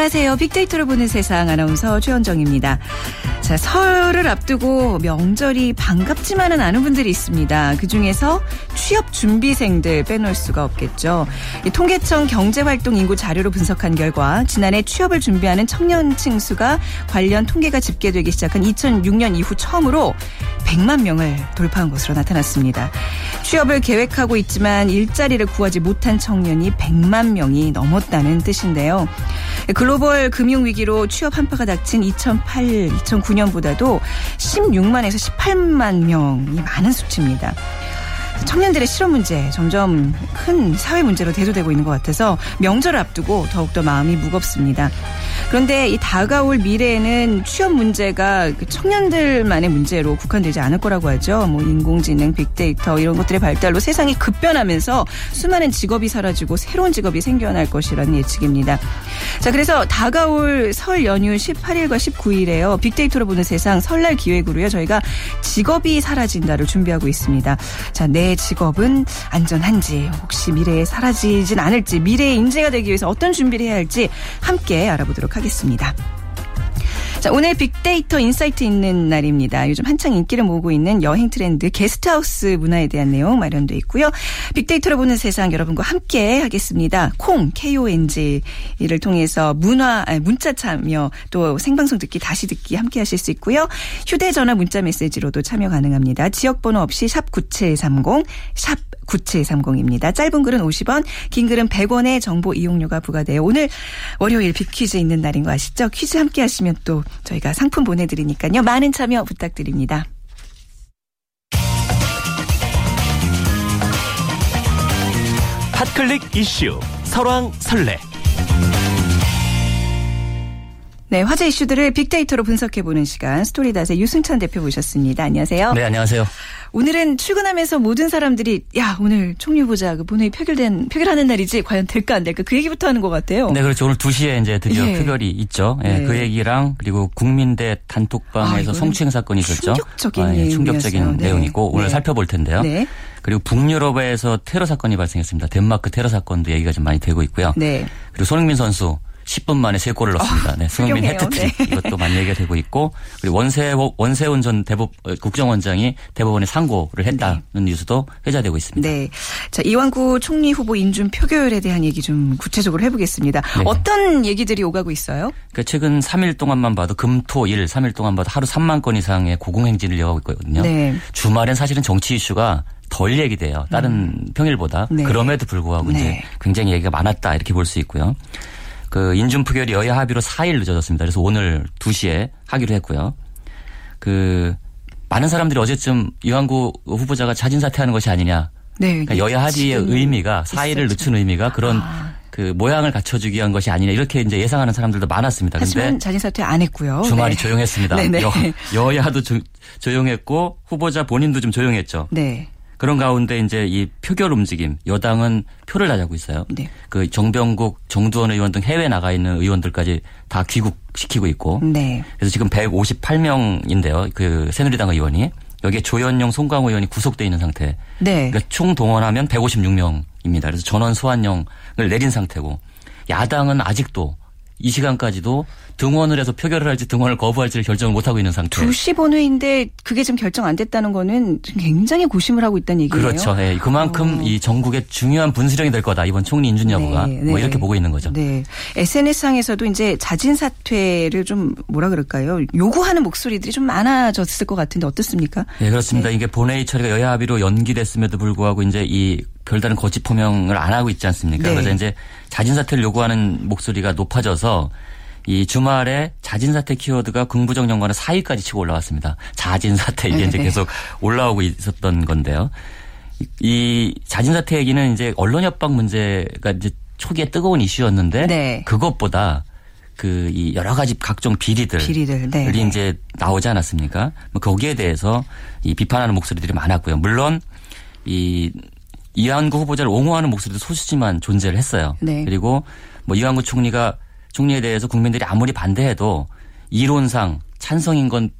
안녕하세요. 빅데이터로 보는 세상 아나운서 최현정입니다. 자, 설을 앞두고 명절이 반갑지만은 않은 분들이 있습니다. 그중에서 취업 준비생들 빼놓을 수가 없겠죠. 통계청 경제활동 인구 자료로 분석한 결과 지난해 취업을 준비하는 청년층 수가 관련 통계가 집계되기 시작한 2006년 이후 처음으로 100만 명을 돌파한 것으로 나타났습니다. 취업을 계획하고 있지만 일자리를 구하지 못한 청년이 100만 명이 넘었다는 뜻인데요. 글로벌 금융위기로 취업 한파가 닥친 2008, 2009년보다도 16만에서 18만 명이 많은 수치입니다. 청년들의 실업 문제 점점 큰 사회 문제로 대두되고 있는 것 같아서 명절을 앞두고 더욱더 마음이 무겁습니다. 그런데 이 다가올 미래에는 취업 문제가 청년들만의 문제로 국한되지 않을 거라고 하죠. 뭐 인공지능, 빅데이터 이런 것들의 발달로 세상이 급변하면서 수많은 직업이 사라지고 새로운 직업이 생겨날 것이라는 예측입니다. 자, 그래서 다가올 설 연휴 18일과 19일에요. 빅데이터로 보는 세상 설날 기획으로요. 저희가 직업이 사라진다를 준비하고 있습니다. 자, 내 직업은 안전한지, 혹시 미래에 사라지진 않을지, 미래의 인재가 되기 위해서 어떤 준비를 해야 할지 함께 알아보도록 하겠습니다. 자, 오늘 빅데이터 인사이트 있는 날입니다. 요즘 한창 인기를 모으고 있는 여행 트렌드, 게스트하우스 문화에 대한 내용 마련돼 있고요. 빅데이터로 보는 세상 여러분과 함께 하겠습니다. 콩, KONG를 통해서 문자 참여, 또 생방송 듣기, 다시 듣기 함께 하실 수 있고요. 휴대전화 문자 메시지로도 참여 가능합니다. 지역번호 없이 샵 9730, 샵 9730입니다. 짧은 글은 50원, 긴 글은 100원의 정보 이용료가 부과돼요. 오늘 월요일 빅퀴즈 있는 날인 거 아시죠? 퀴즈 함께 하시면 또 저희가 상품 보내드리니까요. 많은 참여 부탁드립니다. 핫클릭 이슈 설왕설래. 네, 화제 이슈들을 빅데이터로 분석해보는 시간, 스토리닷의 유승찬 대표 모셨습니다. 안녕하세요. 네, 안녕하세요. 오늘은 출근하면서 모든 사람들이 야, 오늘 총리 후보자 그 본회의 표결하는 날이지 과연 될까 안 될까 그 얘기부터 하는 것 같아요. 네, 그렇죠. 오늘 2시에 이제 드디어 표결이 있죠. 예, 네. 그 얘기랑 그리고 국민대 단톡방에서 성추행 사건이 있었죠. 충격적인 내용이고 오늘 살펴볼 텐데요. 네. 그리고 북유럽에서 테러 사건이 발생했습니다. 덴마크 테러 사건도 얘기가 좀 많이 되고 있고요. 네. 그리고 손흥민 선수 10분 만에 3골을 넣었습니다. 네, 손흥민 해트트릭 이것도 많이 얘기가 되고 있고, 그리고 원세훈 전 국정원장이 대법원에 상고를 했다는 뉴스도 회자되고 있습니다. 네, 자, 이완구 총리 후보 인준 표결에 대한 얘기 좀 구체적으로 해보겠습니다. 네. 어떤 얘기들이 오가고 있어요? 그러니까 최근 3일 동안만 봐도 금토일 3일 동안 봐도 하루 3만 건 이상의 고공행진을 이어가고 있거든요. 네. 주말엔 사실은 정치 이슈가 덜 얘기돼요. 다른 평일보다. 네. 그럼에도 불구하고 이제 굉장히 얘기가 많았다 이렇게 볼 수 있고요. 그 인준 표결이 여야 합의로 4일 늦어졌습니다. 그래서 오늘 2시에 하기로 했고요. 그 많은 사람들이 어제쯤 이완구 후보자가 자진 사퇴하는 것이 아니냐. 네, 그러니까 여야 합의의 의미가 4일을 늦춘 의미가 그런 그 모양을 갖춰주기 위한 것이 아니냐 이렇게 이제 예상하는 사람들도 많았습니다. 하지만 근데 자진 사퇴 안 했고요. 주말이 조용했습니다. 네네. 여야도 조용했고 후보자 본인도 좀 조용했죠. 네. 그런 가운데 이제 이 표결 움직임, 여당은 표를 나자고 있어요. 네. 그 정병국, 정두원 의원 등 해외 나가 있는 의원들까지 다 귀국시키고 있고. 네. 그래서 지금 158명인데요. 그 새누리당 의원이. 여기에 조현용, 송강호 의원이 구속돼 있는 상태. 네. 그러니까 총 동원하면 156명입니다. 그래서 전원 소환령을 내린 상태고. 야당은 아직도 이 시간까지도 등원을 해서 표결을 할지 등원을 거부할지를 결정을 못하고 있는 상태. 2시 본회의인데 그게 지금 결정 안 됐다는 거는 굉장히 고심을 하고 있다는 얘기예요. 그렇죠. 네. 그만큼 이 전국의 중요한 분수령이 될 거다. 이번 총리 인준 여부가. 네, 네. 뭐 이렇게 보고 있는 거죠. 네. SNS상에서도 이제 자진 사퇴를 좀 뭐라 그럴까요? 요구하는 목소리들이 좀 많아졌을 것 같은데 어떻습니까? 네, 그렇습니다. 네. 이게 본회의 처리가 여야 합의로 연기됐음에도 불구하고 이제 이 별다른 거짓 표명을 안 하고 있지 않습니까? 네. 그래서 이제 자진 사퇴를 요구하는 목소리가 높아져서 이 주말에 자진 사퇴 키워드가 긍부정 연관은 4위까지 치고 올라왔습니다. 자진 사퇴 이게 이제 계속 올라오고 있었던 건데요. 이 자진 사퇴 얘기는 이제 언론 협박 문제가 이제 초기에 뜨거운 이슈였는데 그것보다 그 이 여러 가지 각종 비리들이 이제 나오지 않았습니까? 뭐 거기에 대해서 이 비판하는 목소리들이 많았고요. 물론 이 이완구 후보자를 옹호하는 목소리도 소수지만 존재를 했어요. 네. 그리고 뭐 이완구 총리에 대해서 국민들이 아무리 반대해도 이론상 찬성인 건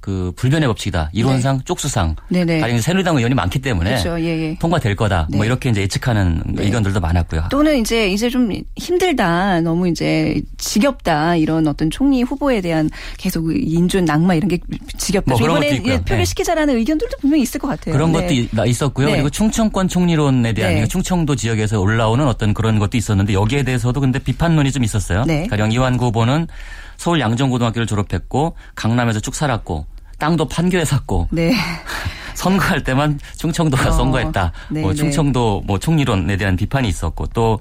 그 불변의 법칙이다. 이론상 네. 쪽수상. 네네. 가령 새누리당 의원이 많기 때문에 그렇죠. 예, 예. 통과될 거다. 네. 뭐 이렇게 이제 예측하는 네. 의견들도 많았고요. 또는 이제 좀 힘들다. 너무 이제 지겹다. 이런 어떤 총리 후보에 대한 계속 인준 낙마 이런 게 지겹다. 뭐 이번에 예, 표결시키자라는 네. 의견들도 분명히 있을 것 같아요. 그런 네. 것도 있었고요. 네. 그리고 충청권 총리론에 대한 네. 충청도 지역에서 올라오는 어떤 그런 것도 있었는데 여기에 대해서도 근데 비판론이 좀 있었어요. 네. 가령 이완구 후보는 서울 양정고등학교를 졸업했고 강남에서 쭉 살았고 땅도 판교에 샀고 네. 선거할 때만 충청도가 선거했다. 네, 뭐 충청도 뭐 총리론에 대한 비판이 있었고 또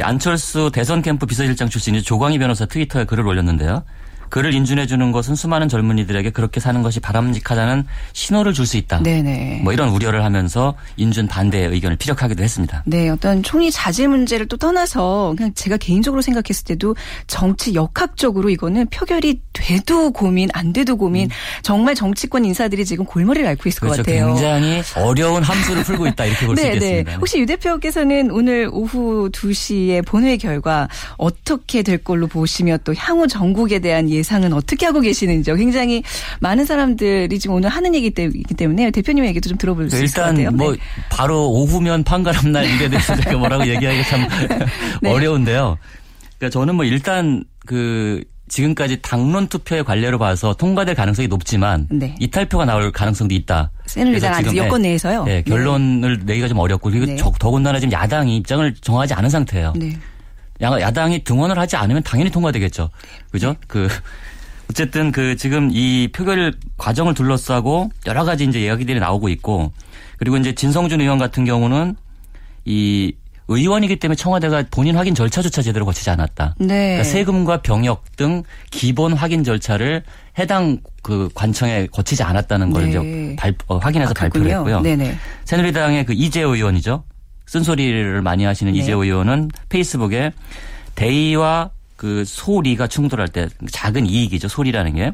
안철수 대선 캠프 비서실장 출신인 조광희 변호사 트위터에 글을 올렸는데요. 그를 인준해 주는 것은 수많은 젊은이들에게 그렇게 사는 것이 바람직하다는 신호를 줄 수 있다. 네네. 뭐 이런 우려를 하면서 인준 반대의 의견을 피력하기도 했습니다. 네, 어떤 총리 자질 문제를 또 떠나서 그냥 제가 개인적으로 생각했을 때도 정치 역학적으로 이거는 표결이 돼도 고민 안 돼도 고민 정말 정치권 인사들이 지금 골머리를 앓고 있을 그렇죠. 것 같아요. 굉장히 어려운 함수를 풀고 있다 이렇게 볼 수 있겠습니다. 혹시 유 대표께서는 오늘 오후 2시에 본회의 결과 어떻게 될 걸로 보시며 또 향후 전국에 대한 예상은 어떻게 하고 계시는지요? 굉장히 많은 사람들이 지금 오늘 하는 얘기이기 때문에 대표님의 얘기도 좀 들어볼 수 있을 것 같아요. 일단 뭐 네. 바로 오후면 판가름날 일에 대해서 제가 뭐라고 얘기하기가 참 네. 어려운데요. 그러니까 저는 뭐 일단 그 지금까지 당론 투표의 관례로 봐서 통과될 가능성이 높지만 네. 이탈표가 나올 가능성도 있다. 새누리당 여권 내에서요. 네, 결론을 네. 내기가 좀 어렵고 그리고 네. 더군다나 지금 야당이 입장을 정하지 않은 상태예요. 네. 야당이 등원을 하지 않으면 당연히 통과되겠죠. 그죠? 어쨌든 지금 이 표결 과정을 둘러싸고 여러 가지 이제 이야기들이 나오고 있고 그리고 이제 진성준 의원 같은 경우는 이 의원이기 때문에 청와대가 본인 확인 절차조차 제대로 거치지 않았다. 네. 그러니까 세금과 병역 등 기본 확인 절차를 해당 그 관청에 거치지 않았다는 걸 네. 확인해서 발표를 했고요. 네네. 새누리당의 그 이재호 의원이죠. 쓴소리를 많이 하시는 네. 이재호 의원은 페이스북에 대의와 그 소리가 충돌할 때 작은 이익이죠. 소리라는 게.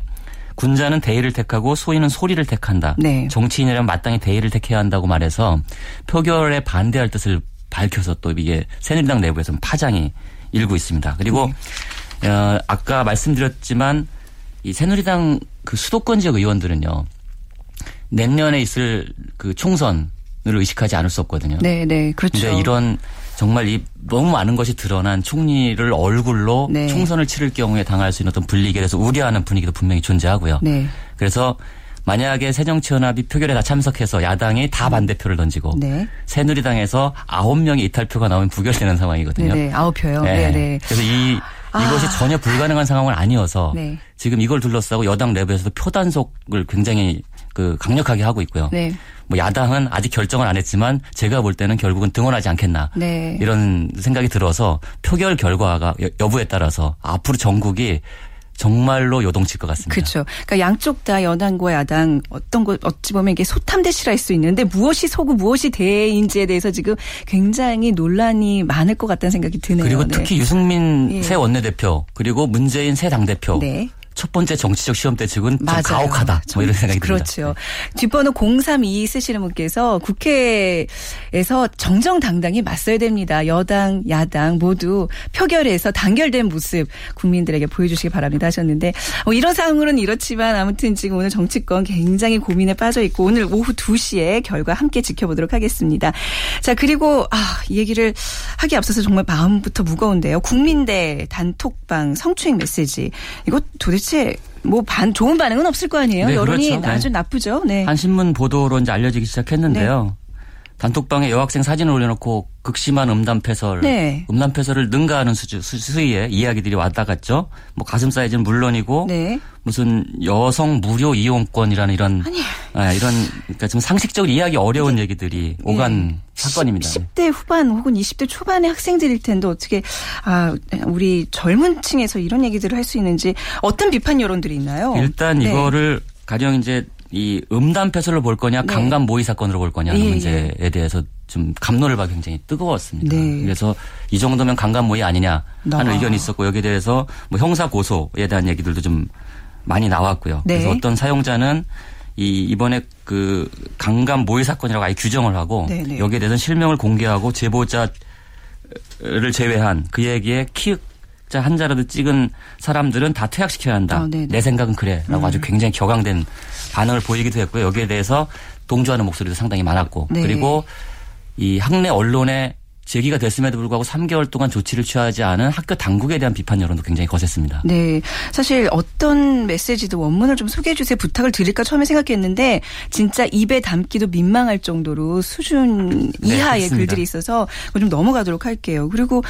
군자는 대의를 택하고 소인은 소리를 택한다. 네. 정치인이라면 마땅히 대의를 택해야 한다고 말해서 표결에 반대할 뜻을 밝혀서 또 이게 새누리당 내부에서는 파장이 일고 있습니다. 그리고 네. 아까 말씀드렸지만 이 새누리당 그 수도권 지역 의원들은요. 내년에 있을 그 총선. 를 의식하지 않을 수 없거든요. 네, 네, 그렇죠. 그런데 이런 정말 너무 많은 것이 드러난 총리를 얼굴로 네. 총선을 치를 경우에 당할 수 있는 어떤 불이익에 대해서 우려하는 분위기도 분명히 존재하고요. 네. 그래서 만약에 새정치연합이 표결에 다 참석해서 야당이 다 반대표를 던지고 네. 새누리당에서 9명의 이탈표가 나오면 부결되는 상황이거든요. 네, 9표요. 네, 네. 그래서 이것이 전혀 불가능한 상황은 아니어서 네. 지금 이걸 둘러싸고 여당 내부에서도 표단속을 굉장히 강력하게 하고 있고요. 네. 뭐 야당은 아직 결정을 안 했지만 제가 볼 때는 결국은 등원하지 않겠나 네. 이런 생각이 들어서 표결 결과가 여부에 따라서 앞으로 전국이 정말로 요동칠 것 같습니다. 그렇죠. 그러니까 양쪽 다 여당과 야당 어떤 것 어찌 보면 이게 소탐대실할 수 있는데 무엇이 소고 무엇이 대인지에 대해서 지금 굉장히 논란이 많을 것 같다는 생각이 드네요. 그리고 특히 네. 유승민 예. 새 원내대표 그리고 문재인 새 당대표. 네. 첫 번째 정치적 시험대책은 좀 가혹하다. 뭐 이런 생각이 듭니다. 그렇죠. 네. 뒷번호 0322 쓰시는 분께서 국회에서 정정당당히 맞서야 됩니다. 여당, 야당 모두 표결에서 단결된 모습 국민들에게 보여주시기 바랍니다 하셨는데 뭐 이런 상황으로는 이렇지만 아무튼 지금 오늘 정치권 굉장히 고민에 빠져 있고 오늘 오후 2시에 결과 함께 지켜보도록 하겠습니다. 자 그리고 이 얘기를 하기 앞서서 정말 마음부터 무거운데요. 국민대 단톡방 성추행 메시지 이거 도대체 뭐 좋은 반응은 없을 거 아니에요. 네, 여론이 그렇죠. 아주 네. 나쁘죠. 네. 한 신문 보도로 이제 알려지기 시작했는데요. 네. 단톡방에 여학생 사진을 올려놓고 극심한 음담패설, 네. 음담패설을 능가하는 수위에 이야기들이 왔다 갔죠. 뭐 가슴 사이즈는 물론이고 네. 무슨 여성 무료 이용권이라는 이런 이런 그러니까 좀 상식적으로 이해하기 어려운 얘기들이 오간 네. 사건입니다. 10대 후반 혹은 20대 초반의 학생들일 텐데 어떻게 우리 젊은 층에서 이런 얘기들을 할 수 있는지 어떤 비판 여론들이 있나요? 일단 네. 이거를 가령 이제 이 음담패설로 볼 거냐 네. 강간 모의 사건으로 볼 거냐 하는 문제에 대해서 좀 감론을 봐 굉장히 뜨거웠습니다. 네. 그래서 이 정도면 강간 모의 아니냐 하는 의견이 있었고 여기에 대해서 뭐 형사 고소에 대한 얘기들도 좀 많이 나왔고요. 네. 그래서 어떤 사용자는 이번에 그 강간 모의 사건이라고 아예 규정을 하고 네네. 여기에 대해서는 실명을 공개하고 제보자를 제외한 그에게 각자 한자라도 찍은 사람들은 다 퇴학시켜야 한다. 내 생각은 그래 라고 아주 굉장히 격앙된 반응을 보이기도 했고요. 여기에 대해서 동조하는 목소리도 상당히 많았고 네. 그리고 이 학내 언론에 제기가 됐음에도 불구하고 3개월 동안 조치를 취하지 않은 학교 당국에 대한 비판 여론도 굉장히 거셌습니다. 네. 사실 어떤 메시지도 원문을 좀 소개해 주세요. 부탁을 드릴까 처음에 생각했는데 진짜 입에 담기도 민망할 정도로 수준 이하의 그렇습니다. 글들이 있어서 그걸 좀 넘어가도록 할게요. 그리고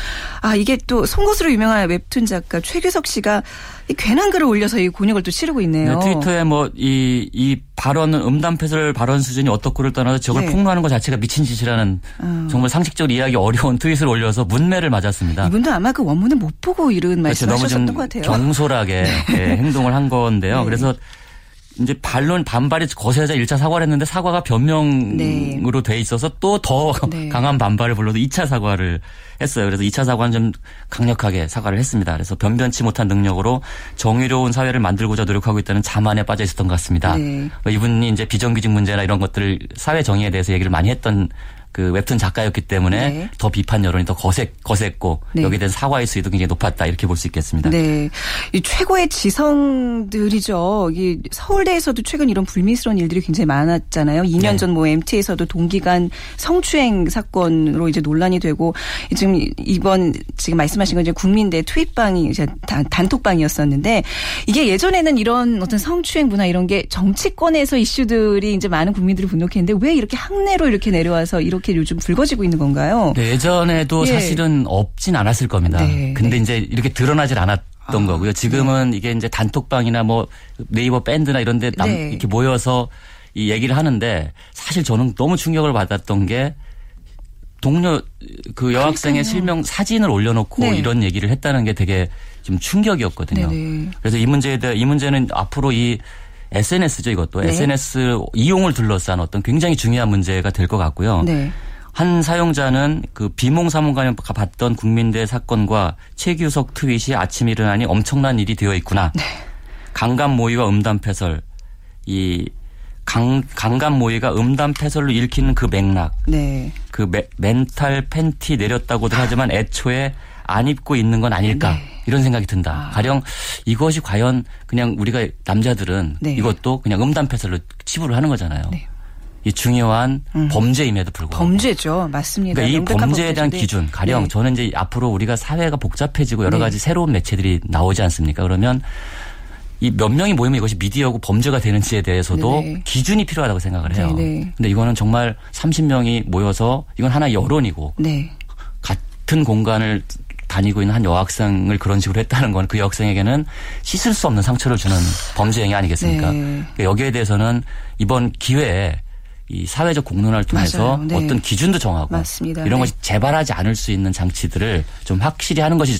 이게 또 송곳으로 유명한 웹툰 작가 최규석 씨가 이 괜한 글을 올려서 이 곤욕을 또 치르고 있네요. 네, 트위터에 이 발언은 음담패설 발언 수준이 어떻고를 떠나서 저걸 네. 폭로하는 것 자체가 미친 짓이라는 정말 상식적으로 이해하기 어려운 트윗을 올려서 문매를 맞았습니다. 이분도 아마 그 원문을 못 보고 이런 말씀을 하셨던 것 같아요. 경솔하게 네, 행동을 한 건데요. 네. 그래서 이제 반발이 거세자 1차 사과를 했는데 사과가 변명으로 돼 있어서 또 더 강한 반발을 불러도 2차 사과를 했어요. 그래서 2차 사과는 좀 강력하게 사과를 했습니다. 그래서 변변치 못한 능력으로 정의로운 사회를 만들고자 노력하고 있다는 자만에 빠져 있었던 것 같습니다. 네. 이분이 이제 비정규직 문제나 이런 것들 사회 정의에 대해서 얘기를 많이 했던 그 웹툰 작가였기 때문에 네. 더 비판 여론이 더 거셌고 네. 여기에 대한 사과의 수위도 굉장히 높았다 이렇게 볼 수 있겠습니다. 네, 이 최고의 지성들이죠. 이 서울대에서도 최근 이런 불미스러운 일들이 굉장히 많았잖아요. 2년 네. 전 뭐 MT에서도 동기간 성추행 사건으로 이제 논란이 되고 지금 이번 지금 말씀하신 건 이제 국민대 투입방이 이제 단톡방이었었는데 이게 예전에는 이런 어떤 성추행 문화 이런 게 정치권에서 이슈들이 이제 많은 국민들을 분노했는데 왜 이렇게 학내로 이렇게 내려와서 이렇게 요즘 불거지고 있는 건가요? 네, 예전에도 예. 사실은 없진 않았을 겁니다. 네, 근데 네. 이제 이렇게 드러나질 않았던 거고요. 지금은 네. 이게 이제 단톡방이나 뭐 네이버 밴드나 이런 데 네. 이렇게 모여서 이 얘기를 하는데 사실 저는 너무 충격을 받았던 게 동료 그 여학생의 실명 사진을 올려놓고 네. 이런 얘기를 했다는 게 되게 좀 충격이었거든요. 네네. 그래서 이 문제에 대해 이 문제는 앞으로 이 SNS죠 이것도. 네. SNS 이용을 둘러싼 어떤 굉장히 중요한 문제가 될 것 같고요. 네. 한 사용자는 그 비몽사몽간에 봤던 국민대 사건과 최규석 트윗이 아침 일어나니 엄청난 일이 되어 있구나. 네. 강간모의와 음담패설. 이 강간모의가 음담패설로 읽히는 그 맥락. 네. 그 멘탈 팬티 내렸다고들 하지만 애초에 안 입고 있는 건 아닐까 네. 이런 생각이 든다. 가령 이것이 과연 그냥 우리가 남자들은 네. 이것도 그냥 음담패설로 치부를 하는 거잖아요. 네. 이 중요한 범죄임에도 불구하고. 범죄죠. 맞습니다. 그러니까 이 범죄에 대한 기준. 가령 네. 저는 이제 앞으로 우리가 사회가 복잡해지고 여러 가지 네. 새로운 매체들이 나오지 않습니까? 그러면 이 몇 명이 모이면 이것이 미디어고 범죄가 되는지에 대해서도 네네. 기준이 필요하다고 생각을 해요. 네네. 근데 이거는 정말 30명이 모여서 이건 하나의 여론이고 네. 같은 공간을 다니고 있는 한 여학생을 그런 식으로 했다는 건 그 여학생에게는 씻을 수 없는 상처를 주는 범죄 행위 아니겠습니까? 네. 그러니까 여기에 대해서는 이번 기회에 이 사회적 공론화를 통해서 네. 어떤 기준도 정하고 맞습니다. 이런 네. 것이 재발하지 않을 수 있는 장치들을 좀 확실히 하는 것이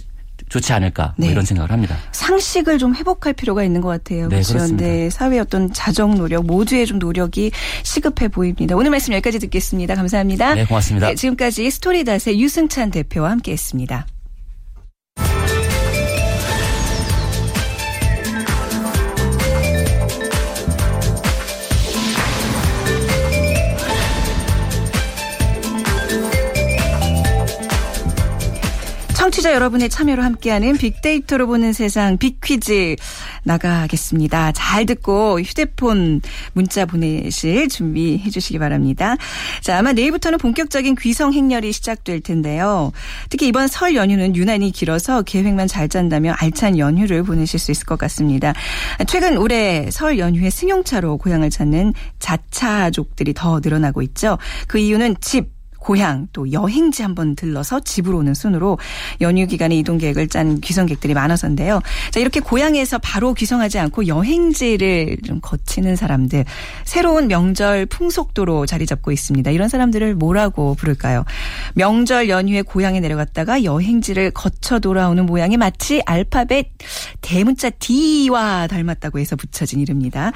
좋지 않을까 네. 뭐 이런 생각을 합니다. 상식을 좀 회복할 필요가 있는 것 같아요. 네, 그런데 사회의 어떤 자정 노력 모두의 좀 노력이 시급해 보입니다. 오늘 말씀 여기까지 듣겠습니다. 감사합니다. 네, 고맙습니다. 네, 지금까지 스토리닷의 유승찬 대표와 함께했습니다. 청취자 여러분의 참여로 함께하는 빅데이터로 보는 세상 빅퀴즈 나가겠습니다. 잘 듣고 휴대폰 문자 보내실 준비해 주시기 바랍니다. 자, 아마 내일부터는 본격적인 귀성 행렬이 시작될 텐데요. 특히 이번 설 연휴는 유난히 길어서 계획만 잘 짠다며 알찬 연휴를 보내실 수 있을 것 같습니다. 최근 올해 설 연휴에 승용차로 고향을 찾는 자차족들이 더 늘어나고 있죠. 그 이유는 집. 고향 또 여행지 한번 들러서 집으로 오는 순으로 연휴 기간에 이동 계획을 짠 귀성객들이 많아서인데요. 자, 이렇게 고향에서 바로 귀성하지 않고 여행지를 좀 거치는 사람들. 새로운 명절 풍속도로 자리 잡고 있습니다. 이런 사람들을 뭐라고 부를까요? 명절 연휴에 고향에 내려갔다가 여행지를 거쳐 돌아오는 모양이 마치 알파벳 대문자 D와 닮았다고 해서 붙여진 이름입니다.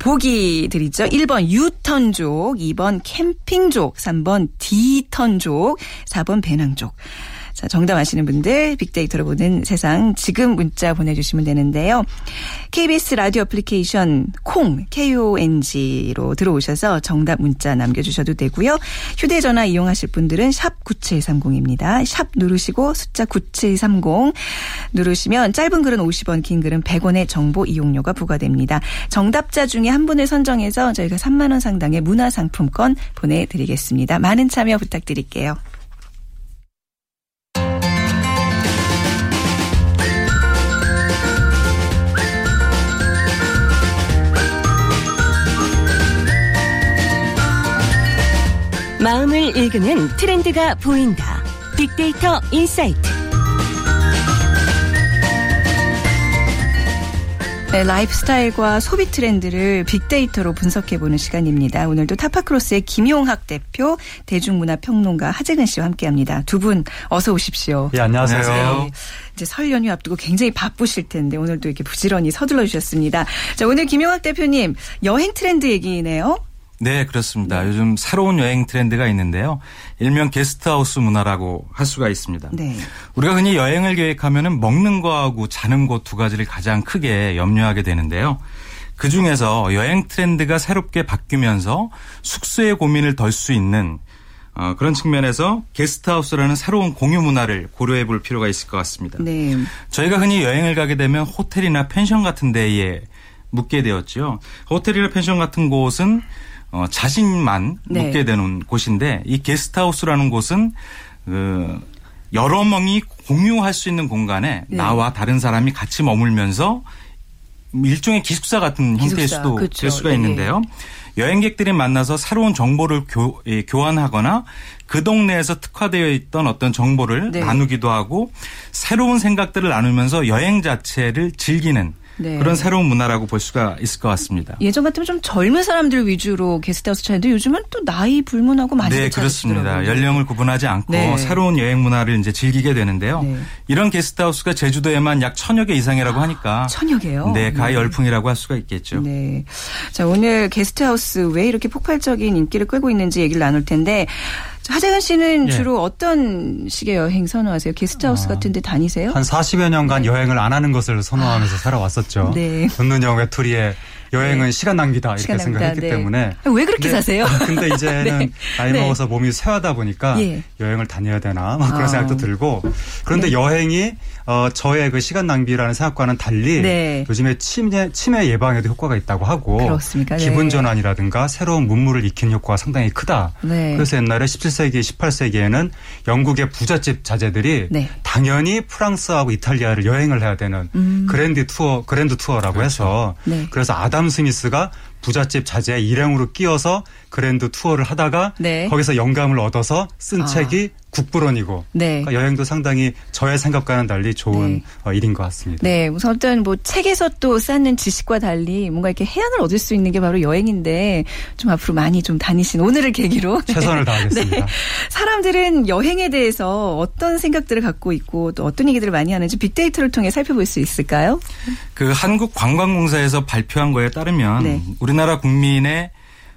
보기 드리죠. 1번 유턴족, 2번 캠핑족, 3번 D턴족, 4번 배낭족. 자, 정답 아시는 분들 빅데이터로 보는 세상 지금 문자 보내주시면 되는데요. KBS 라디오 애플리케이션 콩 KONG로 들어오셔서 정답 문자 남겨주셔도 되고요. 휴대전화 이용하실 분들은 샵 9730입니다. 샵 누르시고 숫자 9730 누르시면 짧은 글은 50원, 긴 글은 100원의 정보 이용료가 부과됩니다. 정답자 중에 한 분을 선정해서 저희가 3만 원 상당의 문화상품권 보내드리겠습니다. 많은 참여 부탁드릴게요. 마음을 읽는 트렌드가 보인다. 빅데이터 인사이트. 네, 라이프스타일과 소비 트렌드를 빅데이터로 분석해보는 시간입니다. 오늘도 타파크로스의 김용학 대표, 대중문화평론가 하재근 씨와 함께합니다. 두 분 어서 오십시오. 예, 안녕하세요. 네, 이제 설 연휴 앞두고 굉장히 바쁘실 텐데 오늘도 이렇게 부지런히 서둘러 주셨습니다. 자, 오늘 김용학 대표님 여행 트렌드 얘기네요. 네, 그렇습니다. 요즘 새로운 여행 트렌드가 있는데요. 일명 게스트하우스 문화라고 할 수가 있습니다. 네. 우리가 흔히 여행을 계획하면은 먹는 거하고 자는 곳 두 가지를 가장 크게 염려하게 되는데요. 그중에서 여행 트렌드가 새롭게 바뀌면서 숙소의 고민을 덜 수 있는 그런 측면에서 게스트하우스라는 새로운 공유 문화를 고려해 볼 필요가 있을 것 같습니다. 네. 저희가 흔히 여행을 가게 되면 호텔이나 펜션 같은 데에 묵게 되었죠. 호텔이나 펜션 같은 곳은 자신만 묵게 되는 곳인데 이 게스트하우스라는 곳은 여러 명이 공유할 수 있는 공간에 나와 다른 사람이 같이 머물면서 일종의 기숙사 같은 형태일 수도 그렇죠. 될 수가 있는데요. 여행객들이 만나서 새로운 정보를 교환하거나 그 동네에서 특화되어 있던 어떤 정보를 나누기도 하고 새로운 생각들을 나누면서 여행 자체를 즐기는 그런 새로운 문화라고 볼 수가 있을 것 같습니다. 예전 같으면 좀 젊은 사람들 위주로 게스트하우스 차인데 요즘은 또 나이 불문하고 많이 네, 그렇습니다. 연령을 구분하지 않고 새로운 여행 문화를 이제 즐기게 되는데요. 네. 이런 게스트하우스가 제주도에만 약 1,000여 개 이상이라고 하니까 1,000여 개요? 네, 가히 열풍이라고 할 수가 있겠죠. 네. 자, 오늘 게스트하우스 왜 이렇게 폭발적인 인기를 끌고 있는지 얘기를 나눌 텐데 하재근 씨는 주로 어떤 식의 여행 선호하세요? 게스트하우스 같은 데 다니세요? 한 40여 년간 여행을 안 하는 것을 선호하면서 살아왔었죠. 네. 돈눈형 외톨이의 여행은 시간 낭비다 이렇게 생각했기 때문에. 왜 그렇게 사세요? 근데 이제는 나이 먹어서 몸이 쇠하다 보니까 여행을 다녀야 되나 막 그런 생각도 들고. 그런데 여행이 저의 그 시간 낭비라는 생각과는 달리 요즘에 치매 예방에도 효과가 있다고 하고 그렇습니까? 기분 전환이라든가 새로운 문물을 익히는 효과가 상당히 크다. 그래서 옛날에 17세기, 18세기에는 영국의 부잣집 자제들이 당연히 프랑스하고 이탈리아를 여행을 해야 되는 그랜드 투어라고 해서 그래서 아담 스미스가 부잣집 자제에 일행으로 끼어서 그랜드 투어를 하다가 거기서 영감을 얻어서 쓴 책이 국부론이고 그러니까 여행도 상당히 저의 생각과는 달리 좋은 일인 것 같습니다. 네, 우선 어떤 뭐 책에서 또 쌓는 지식과 달리 뭔가 이렇게 해안을 얻을 수 있는 게 바로 여행인데 좀 앞으로 많이 좀 다니신 오늘을 계기로 최선을 다하겠습니다. 네. 사람들은 여행에 대해서 어떤 생각들을 갖고 있고 또 어떤 얘기들을 많이 하는지 빅데이터를 통해 살펴볼 수 있을까요? 그 한국관광공사에서 발표한 거에 따르면 우리나라 국민의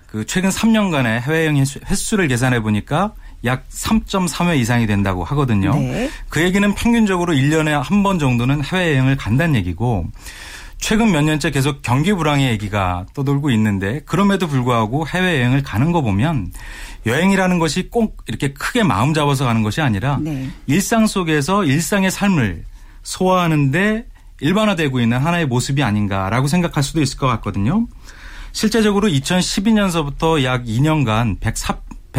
그 최근 3년간의 해외여행 횟수를 계산해 보니까 약 3.3회 이상이 된다고 하거든요. 그 얘기는 평균적으로 1년에 한 번 정도는 해외여행을 간다는 얘기고 최근 몇 년째 계속 경기 불황의 얘기가 떠돌고 있는데 그럼에도 불구하고 해외여행을 가는 거 보면 여행이라는 것이 꼭 이렇게 크게 마음 잡아서 가는 것이 아니라 일상 속에서 일상의 삶을 소화하는 데 일반화되고 있는 하나의 모습이 아닌가라고 생각할 수도 있을 것 같거든요. 실제적으로 2012년서부터 약 2년간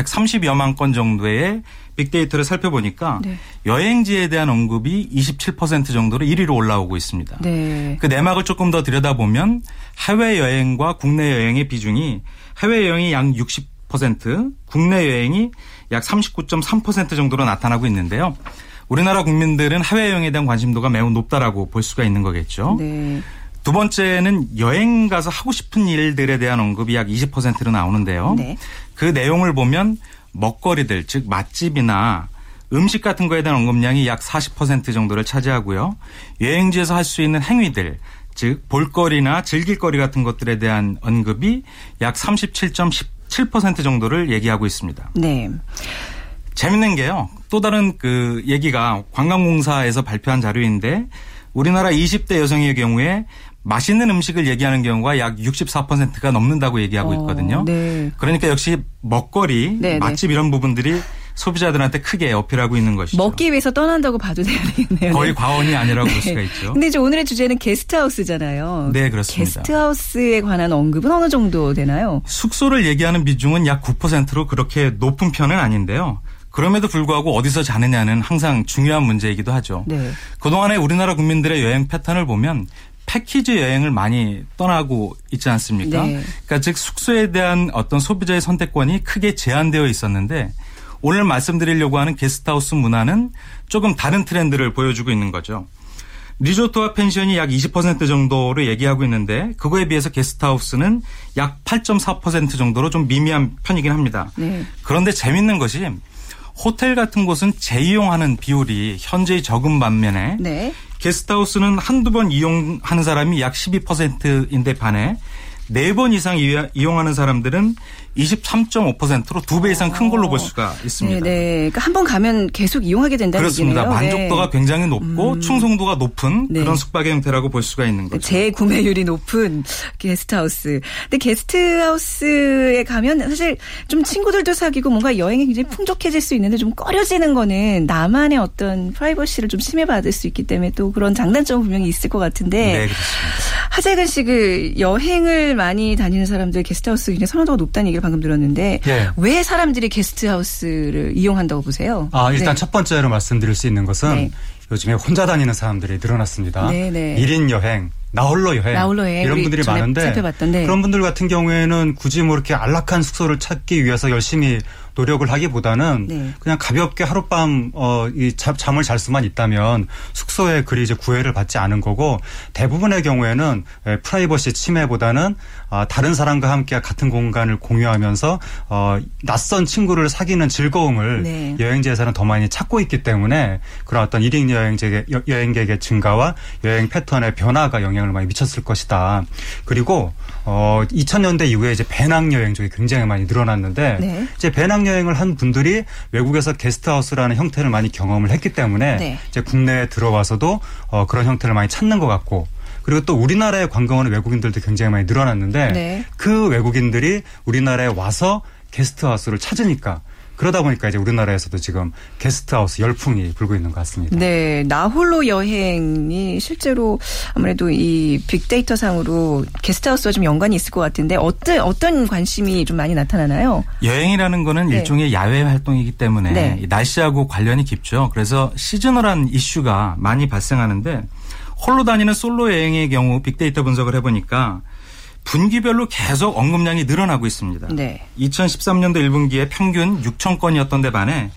130여만 건 정도의 빅데이터를 살펴보니까 여행지에 대한 언급이 27% 정도로 1위로 올라오고 있습니다. 그 내막을 조금 더 들여다보면 해외여행과 국내 여행의 비중이 해외여행이 약 60%, 국내 여행이 약 39.3% 정도로 나타나고 있는데요. 우리나라 국민들은 해외여행에 대한 관심도가 매우 높다라고 볼 수가 있는 거겠죠. 두 번째는 여행 가서 하고 싶은 일들에 대한 언급이 약 20%로 나오는데요. 그 내용을 보면 먹거리들, 즉 맛집이나 음식 같은 거에 대한 언급량이 약 40% 정도를 차지하고요. 여행지에서 할 수 있는 행위들, 즉 볼거리나 즐길거리 같은 것들에 대한 언급이 약 37.7% 정도를 얘기하고 있습니다. 재밌는 게요. 또 다른 그 얘기가 관광공사에서 발표한 자료인데 우리나라 20대 여성의 경우에 맛있는 음식을 얘기하는 경우가 약 64%가 넘는다고 얘기하고 있거든요. 네. 그러니까 역시 먹거리, 네, 맛집 네. 이런 부분들이 소비자들한테 크게 어필하고 있는 것이죠. 먹기 위해서 떠난다고 봐도 되겠네요. 거의 과언이 아니라고 네. 볼 수가 있죠. 근데 이제 오늘의 주제는 게스트하우스잖아요. 네, 그렇습니다. 게스트하우스에 관한 언급은 어느 정도 되나요? 숙소를 얘기하는 비중은 약 9%로 그렇게 높은 편은 아닌데요. 그럼에도 불구하고 어디서 자느냐는 항상 중요한 문제이기도 하죠. 네. 그동안에 우리나라 국민들의 여행 패턴을 보면 패키지 여행을 많이 떠나고 있지 않습니까? 네. 그러니까 즉 숙소에 대한 어떤 소비자의 선택권이 크게 제한되어 있었는데 오늘 말씀드리려고 하는 게스트하우스 문화는 조금 다른 트렌드를 보여주고 있는 거죠. 리조트와 펜션이 약 20% 정도로 얘기하고 있는데 그거에 비해서 게스트하우스는 약 8.4% 정도로 좀 미미한 편이긴 합니다. 네. 그런데 재밌는 것이 호텔 같은 곳은 재이용하는 비율이 현재의 적은 반면에 네. 게스트하우스는 한두 번 이용하는 사람이 약 12%인데 반해 4번 이상 이용하는 사람들은 23.5%로 2배 이상 큰 걸로 볼 수가 있습니다. 네, 그러니까 한 번 가면 계속 이용하게 된다는 얘기네요. 그렇습니다. 만족도가 네. 굉장히 높고 충성도가 높은 네. 그런 숙박의 형태라고 볼 수가 있는 거죠. 재구매율이 높은 게스트하우스. 근데 게스트하우스에 가면 사실 좀 친구들도 사귀고 뭔가 여행이 굉장히 풍족해질 수 있는데 좀 꺼려지는 거는 나만의 어떤 프라이버시를 좀 침해받을 수 있기 때문에 또 그런 장단점은 분명히 있을 것 같은데. 네, 그렇습니다. 하재근 씨 그 여행을 많이 다니는 사람들 게스트하우스 굉장히 선호도가 높다는 얘기를 방금 들었는데 예. 왜 사람들이 게스트하우스를 이용한다고 보세요? 아, 일단 네. 첫 번째로 말씀드릴 수 있는 것은 네. 요즘에 혼자 다니는 사람들이 늘어났습니다. 네, 네. 1인 여행, 나 홀로 여행 이런 분들이 많은데 살펴봤던데. 그런 분들 같은 경우에는 굳이 뭐 이렇게 안락한 숙소를 찾기 위해서 열심히 노력을 하기보다는 네. 그냥 가볍게 하룻밤 잠을 잘 수만 있다면 숙소에 그리 이제 구애를 받지 않은 거고 대부분의 경우에는 프라이버시 침해보다는 다른 사람과 함께 같은 공간을 공유하면서 낯선 친구를 사귀는 즐거움을 네. 여행지에서는 더 많이 찾고 있기 때문에 그런 어떤 1인 여행객의 증가와 여행 패턴의 변화가 영향을 많이 미쳤을 것이다. 그리고 2000년대 이후에 이제 배낭여행 쪽이 굉장히 많이 늘어났는데 네. 이제 배낭여행을 한 분들이 외국에서 게스트하우스라는 형태를 많이 경험을 했기 때문에 네. 이제 국내에 들어와서도 그런 형태를 많이 찾는 것 같고 그리고 또 우리나라에 관광 오는 외국인들도 굉장히 많이 늘어났는데 네. 그 외국인들이 우리나라에 와서 게스트하우스를 찾으니까 그러다 보니까 이제 우리나라에서도 지금 게스트하우스 열풍이 불고 있는 것 같습니다. 네. 나홀로 여행이 실제로 아무래도 이 빅데이터 상으로 게스트하우스와 좀 연관이 있을 것 같은데 어떤 관심이 좀 많이 나타나나요? 여행이라는 거는 네. 일종의 야외 활동이기 때문에 네. 날씨하고 관련이 깊죠. 그래서 시즈널한 이슈가 많이 발생하는데 홀로 다니는 솔로 여행의 경우 빅데이터 분석을 해보니까 분기별로 계속 언급량이 늘어나고 있습니다. 네. 2013년도 1분기에 평균 6,000건이었던 데 반해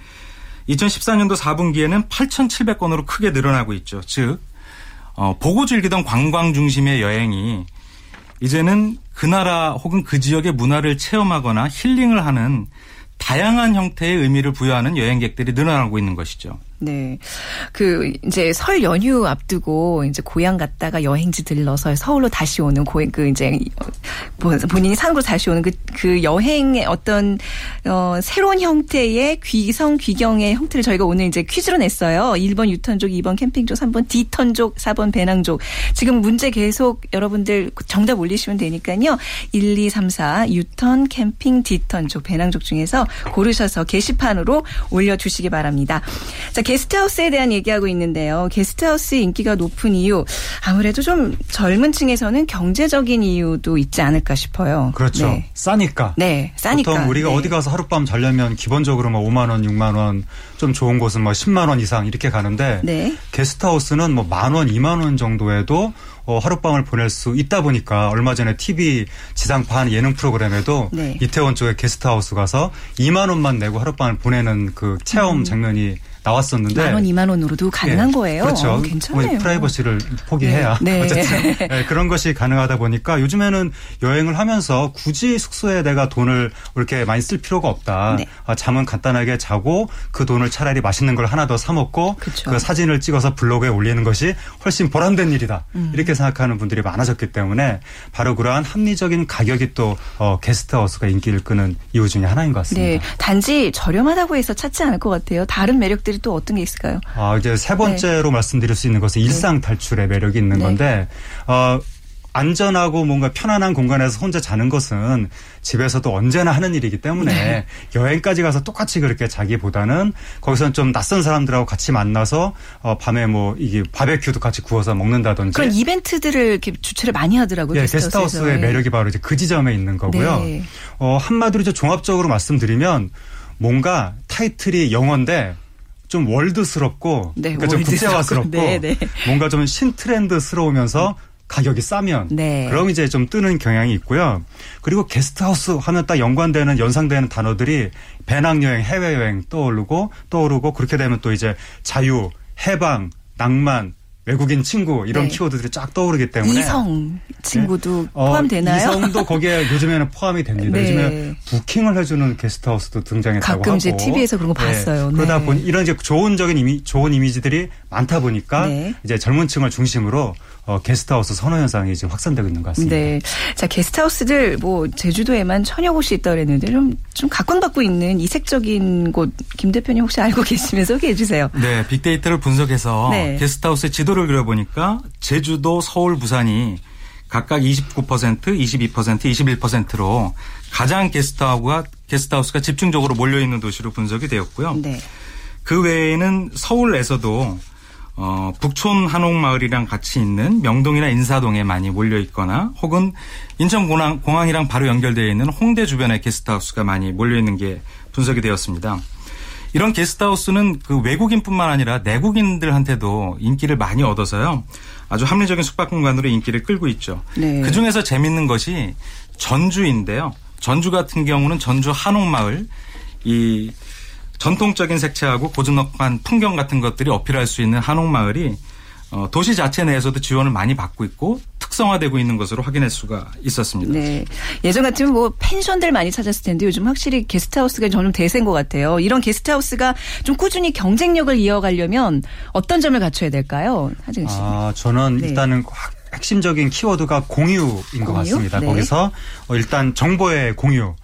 2014년도 4분기에는 8,700건으로 크게 늘어나고 있죠. 즉 보고 즐기던 관광 중심의 여행이 이제는 그 나라 혹은 그 지역의 문화를 체험하거나 힐링을 하는 다양한 형태의 의미를 부여하는 여행객들이 늘어나고 있는 것이죠. 네. 이제 설 연휴 앞두고 이제 고향 갔다가 여행지 들러서 서울로 다시 오는 이제 본인이 산으로 다시 오는 그 여행의 어떤, 새로운 형태의 귀경의 형태를 저희가 오늘 이제 퀴즈로 냈어요. 1번 유턴족, 2번 캠핑족, 3번 디턴족, 4번 배낭족. 지금 문제 계속 여러분들 정답 올리시면 되니까요. 1, 2, 3, 4, 유턴, 캠핑, 디턴족, 배낭족 중에서 고르셔서 게시판으로 올려주시기 바랍니다. 자, 게스트하우스에 대한 얘기하고 있는데요. 게스트하우스의 인기가 높은 이유 아무래도 좀 젊은 층에서는 경제적인 이유도 있지 않을까 싶어요. 그렇죠. 네. 싸니까. 네. 싸니까. 보통 우리가 네. 어디 가서 하룻밤 자려면 기본적으로 5만 원, 6만 원 좀 좋은 곳은 10만 원 이상 이렇게 가는데 네. 게스트하우스는 10,000원, 2만 원 정도에도 하룻밤을 보낼 수 있다 보니까 얼마 전에 TV 지상파 예능 프로그램에도 네. 이태원 쪽에 게스트하우스 가서 2만 원만 내고 하룻밤을 보내는 그 체험 장면이 나왔었는데 10,000원, 20,000원으로도 가능한 거예요. 그렇죠. 괜찮아요. 프라이버시를 포기해야 어쨌든 그런 것이 가능하다 보니까 요즘에는 여행을 하면서 굳이 숙소에 내가 돈을 이렇게 많이 쓸 필요가 없다. 잠은 간단하게 자고 그 돈을 차라리 맛있는 걸 하나 더 사 먹고 그렇죠. 그 사진을 찍어서 블로그에 올리는 것이 훨씬 보람된 일이다. 이렇게 생각하는 분들이 많아졌기 때문에 바로 그러한 합리적인 가격이 또 게스트하우스가 인기를 끄는 이유 중에 하나인 것 같습니다. 네, 단지 저렴하다고 해서 찾지 않을 것 같아요. 다른 매력들이 또 어떤 게 있을까요? 이제 세 번째로 말씀드릴 수 있는 것은 일상 탈출의 매력이 있는 건데 안전하고 뭔가 편안한 공간에서 혼자 자는 것은 집에서도 언제나 하는 일이기 때문에 여행까지 가서 똑같이 그렇게 자기보다는 거기서는 좀 낯선 사람들하고 같이 만나서 밤에 뭐 이게 바베큐도 같이 구워서 먹는다든지 그런 이벤트들을 이렇게 주최를 많이 하더라고요. 게스트하우스의 매력이 바로 이제 그 지점에 있는 거고요. 네. 한마디로 이제 종합적으로 말씀드리면 뭔가 타이틀이 영어인데 좀 월드스럽고 그러니까 좀 국제화스럽고 뭔가 좀 신트렌드스러우면서 가격이 싸면 그럼 이제 좀 뜨는 경향이 있고요. 그리고 게스트하우스 하면 딱 연관되는 연상되는 단어들이 배낭여행, 해외여행 떠오르고 그렇게 되면 또 이제 자유, 해방, 낭만, 외국인 친구 이런 키워드들이 쫙 떠오르기 때문에 이성 친구도 포함되나요? 이성도 거기에 요즘에는 포함이 됩니다. 요즘에 부킹을 해주는 게스트하우스도 등장했다고 가끔 하고. 가끔 이제 TV에서 그런 거 봤어요. 그러다 보니 이런 이제 좋은 이미지들이 많다 보니까 이제 젊은 층을 중심으로 게스트하우스 선호 현상이 지금 확산되고 있는 것 같습니다. 네, 자 게스트하우스들 뭐 제주도에만 1,000여 곳이 있다 그랬는데 좀 각광받고 있는 이색적인 곳 김 대표님 혹시 알고 계시면 소개해 주세요. 네, 빅데이터를 분석해서 게스트하우스 지도를 그려보니까 제주도, 서울, 부산이 각각 29%, 22%, 21%로 가장 게스트하우스가 집중적으로 몰려있는 도시로 분석이 되었고요. 그 외에는 서울에서도 북촌 한옥마을이랑 같이 있는 명동이나 인사동에 많이 몰려있거나 혹은 인천공항이랑 바로 연결되어 있는 홍대 주변의 게스트하우스가 많이 몰려있는 게 분석이 되었습니다. 이런 게스트하우스는 그 외국인뿐만 아니라 내국인들한테도 인기를 많이 얻어서요. 아주 합리적인 숙박 공간으로 인기를 끌고 있죠. 그중에서 재밌는 것이 전주인데요. 전주 같은 경우는 전주 한옥마을 이 전통적인 색채하고 고즈넉한 풍경 같은 것들이 어필할 수 있는 한옥마을이 도시 자체 내에서도 지원을 많이 받고 있고 특성화되고 있는 것으로 확인할 수가 있었습니다. 네, 예전 같으면 뭐 펜션들 많이 찾았을 텐데 요즘 확실히 게스트하우스가 점점 대세인 것 같아요. 이런 게스트하우스가 좀 꾸준히 경쟁력을 이어가려면 어떤 점을 갖춰야 될까요? 하재근 씨. 저는 일단은 핵심적인 키워드가 공유인 것 같습니다. 거기서 일단 정보의 공유,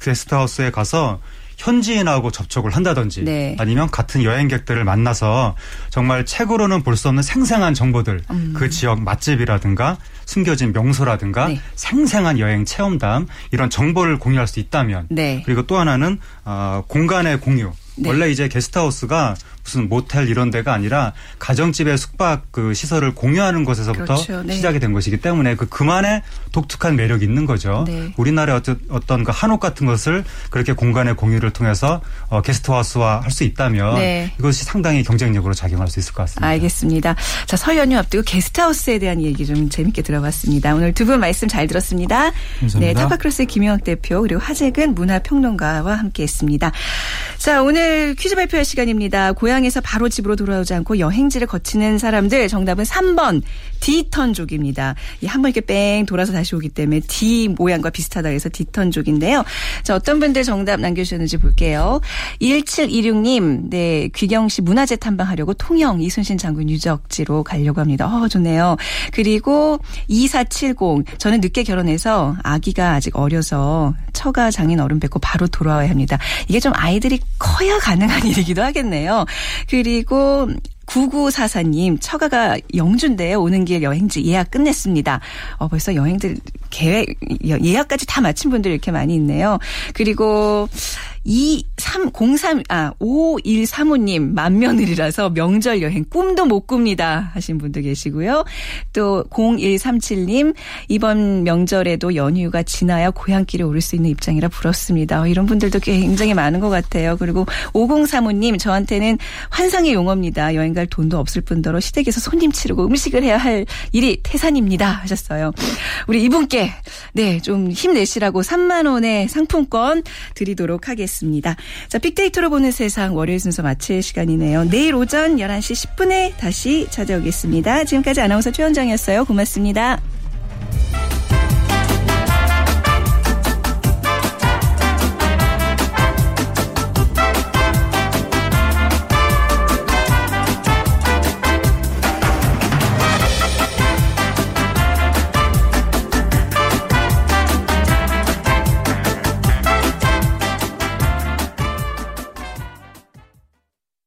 게스트하우스에 가서 현지인하고 접촉을 한다든지 아니면 같은 여행객들을 만나서 정말 책으로는 볼 수 없는 생생한 정보들 그 지역 맛집이라든가 숨겨진 명소라든가 생생한 여행 체험담 이런 정보를 공유할 수 있다면 그리고 또 하나는 공간의 공유 원래 이제 게스트하우스가 무슨 모텔 이런 데가 아니라 가정집의 숙박 그 시설을 공유하는 것에서부터 시작이 된 것이기 때문에 그만의 독특한 매력이 있는 거죠. 우리나라의 어떤 그 한옥 같은 것을 그렇게 공간의 공유를 통해서 게스트하우스화 할 수 있다면 이것이 상당히 경쟁력으로 작용할 수 있을 것 같습니다. 알겠습니다. 자, 설 연휴 앞두고 게스트하우스에 대한 얘기 좀 재밌게 들어봤습니다. 오늘 두 분 말씀 잘 들었습니다. 감사합니다. 네, 타파크로스의 김용학 대표 그리고 하재근 문화평론가와 함께했습니다. 자, 오늘 퀴즈 발표할 시간입니다. 고향에서 바로 집으로 돌아오지 않고 여행지를 거치는 사람들 정답은 3번 D턴족입니다. 한 번 이렇게 뺑 돌아서 다시 오기 때문에 D 모양과 비슷하다고 해서 D턴족인데요. 자, 어떤 분들 정답 남겨주셨는지 볼게요. 1726님 귀경시 문화재 탐방하려고 통영 이순신 장군 유적지로 가려고 합니다. 좋네요. 그리고 2470 저는 늦게 결혼해서 아기가 아직 어려서 처가 장인 어른 뵙고 바로 돌아와야 합니다. 이게 좀 아이들이 커야 가능한 일이기도 하겠네요. 그리고 9944님 처가가 영주인데요. 오는 길 여행지 예약 끝냈습니다. 벌써 여행들 예약까지 다 마친 분들 이렇게 많이 있네요. 그리고 5135님 맏며느리라서 명절 여행 꿈도 못 꿉니다 하신 분도 계시고요. 또 0137님 이번 명절에도 연휴가 지나야 고향길에 오를 수 있는 입장이라 부럽습니다. 이런 분들도 굉장히 많은 것 같아요. 그리고 5035님 저한테는 환상의 용어입니다. 여행 갈 돈도 없을 뿐더러 시댁에서 손님 치르고 음식을 해야 할 일이 태산입니다 하셨어요. 우리 이분께 좀 힘내시라고 3만 원의 상품권 드리도록 하겠습니다. 있습니다. 자, 빅데이터로 보는 세상 월요일 순서 마칠 시간이네요. 내일 오전 11시 10분에 다시 찾아오겠습니다. 지금까지 아나운서 최원정이었어요. 고맙습니다.